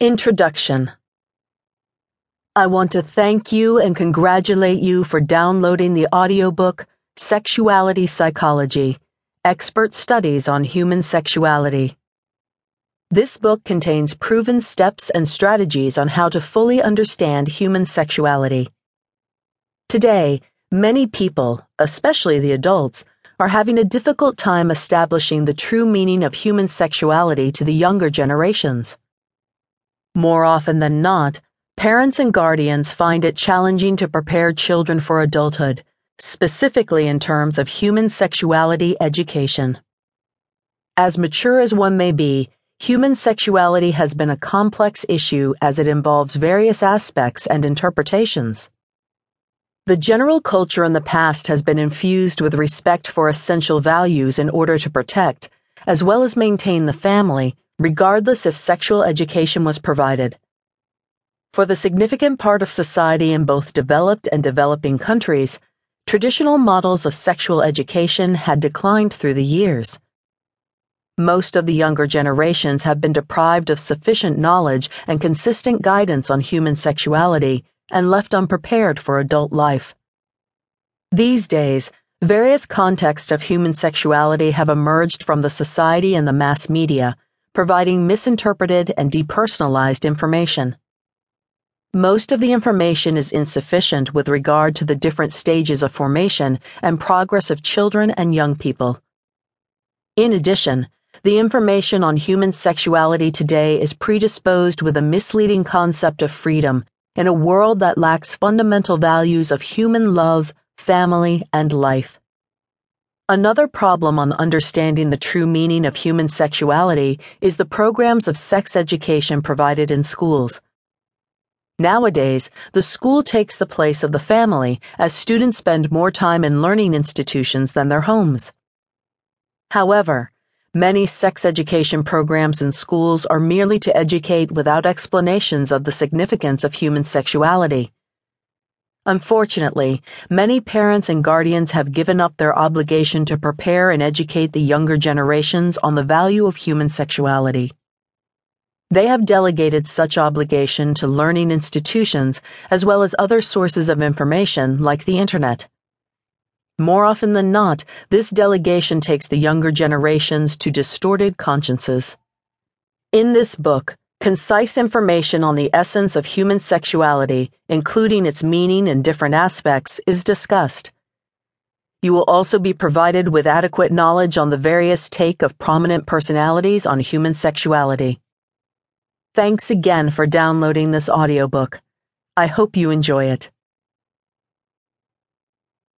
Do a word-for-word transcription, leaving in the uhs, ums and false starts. Introduction. I want to thank you and congratulate you for downloading the audiobook Sexuality Psychology: Expert Studies on Human Sexuality. This book contains proven steps and strategies on how to fully understand human sexuality. Today, many people, especially the adults, are having a difficult time establishing the true meaning of human sexuality to the younger generations. More often than not, parents and guardians find it challenging to prepare children for adulthood, specifically in terms of human sexuality education. As mature as one may be, human sexuality has been a complex issue as it involves various aspects and interpretations. The general culture in the past has been infused with respect for essential values in order to protect, as well as maintain the family, regardless if sexual education was provided. For the significant part of society in both developed and developing countries, traditional models of sexual education had declined through the years. Most of the younger generations have been deprived of sufficient knowledge and consistent guidance on human sexuality and left unprepared for adult life. These days, various contexts of human sexuality have emerged from the society and the mass media, providing misinterpreted and depersonalized information. Most of the information is insufficient with regard to the different stages of formation and progress of children and young people. In addition, the information on human sexuality today is predisposed with a misleading concept of freedom in a world that lacks fundamental values of human love, family, and life. Another problem on understanding the true meaning of human sexuality is the programs of sex education provided in schools. Nowadays, the school takes the place of the family as students spend more time in learning institutions than their homes. However, many sex education programs in schools are merely to educate without explanations of the significance of human sexuality. Unfortunately, many parents and guardians have given up their obligation to prepare and educate the younger generations on the value of human sexuality. They have delegated such obligation to learning institutions as well as other sources of information like the internet. More often than not, this delegation takes the younger generations to distorted consciences. In this book, concise information on the essence of human sexuality, including its meaning and different aspects, is discussed. You will also be provided with adequate knowledge on the various take of prominent personalities on human sexuality. Thanks again for downloading this audiobook. I hope you enjoy it.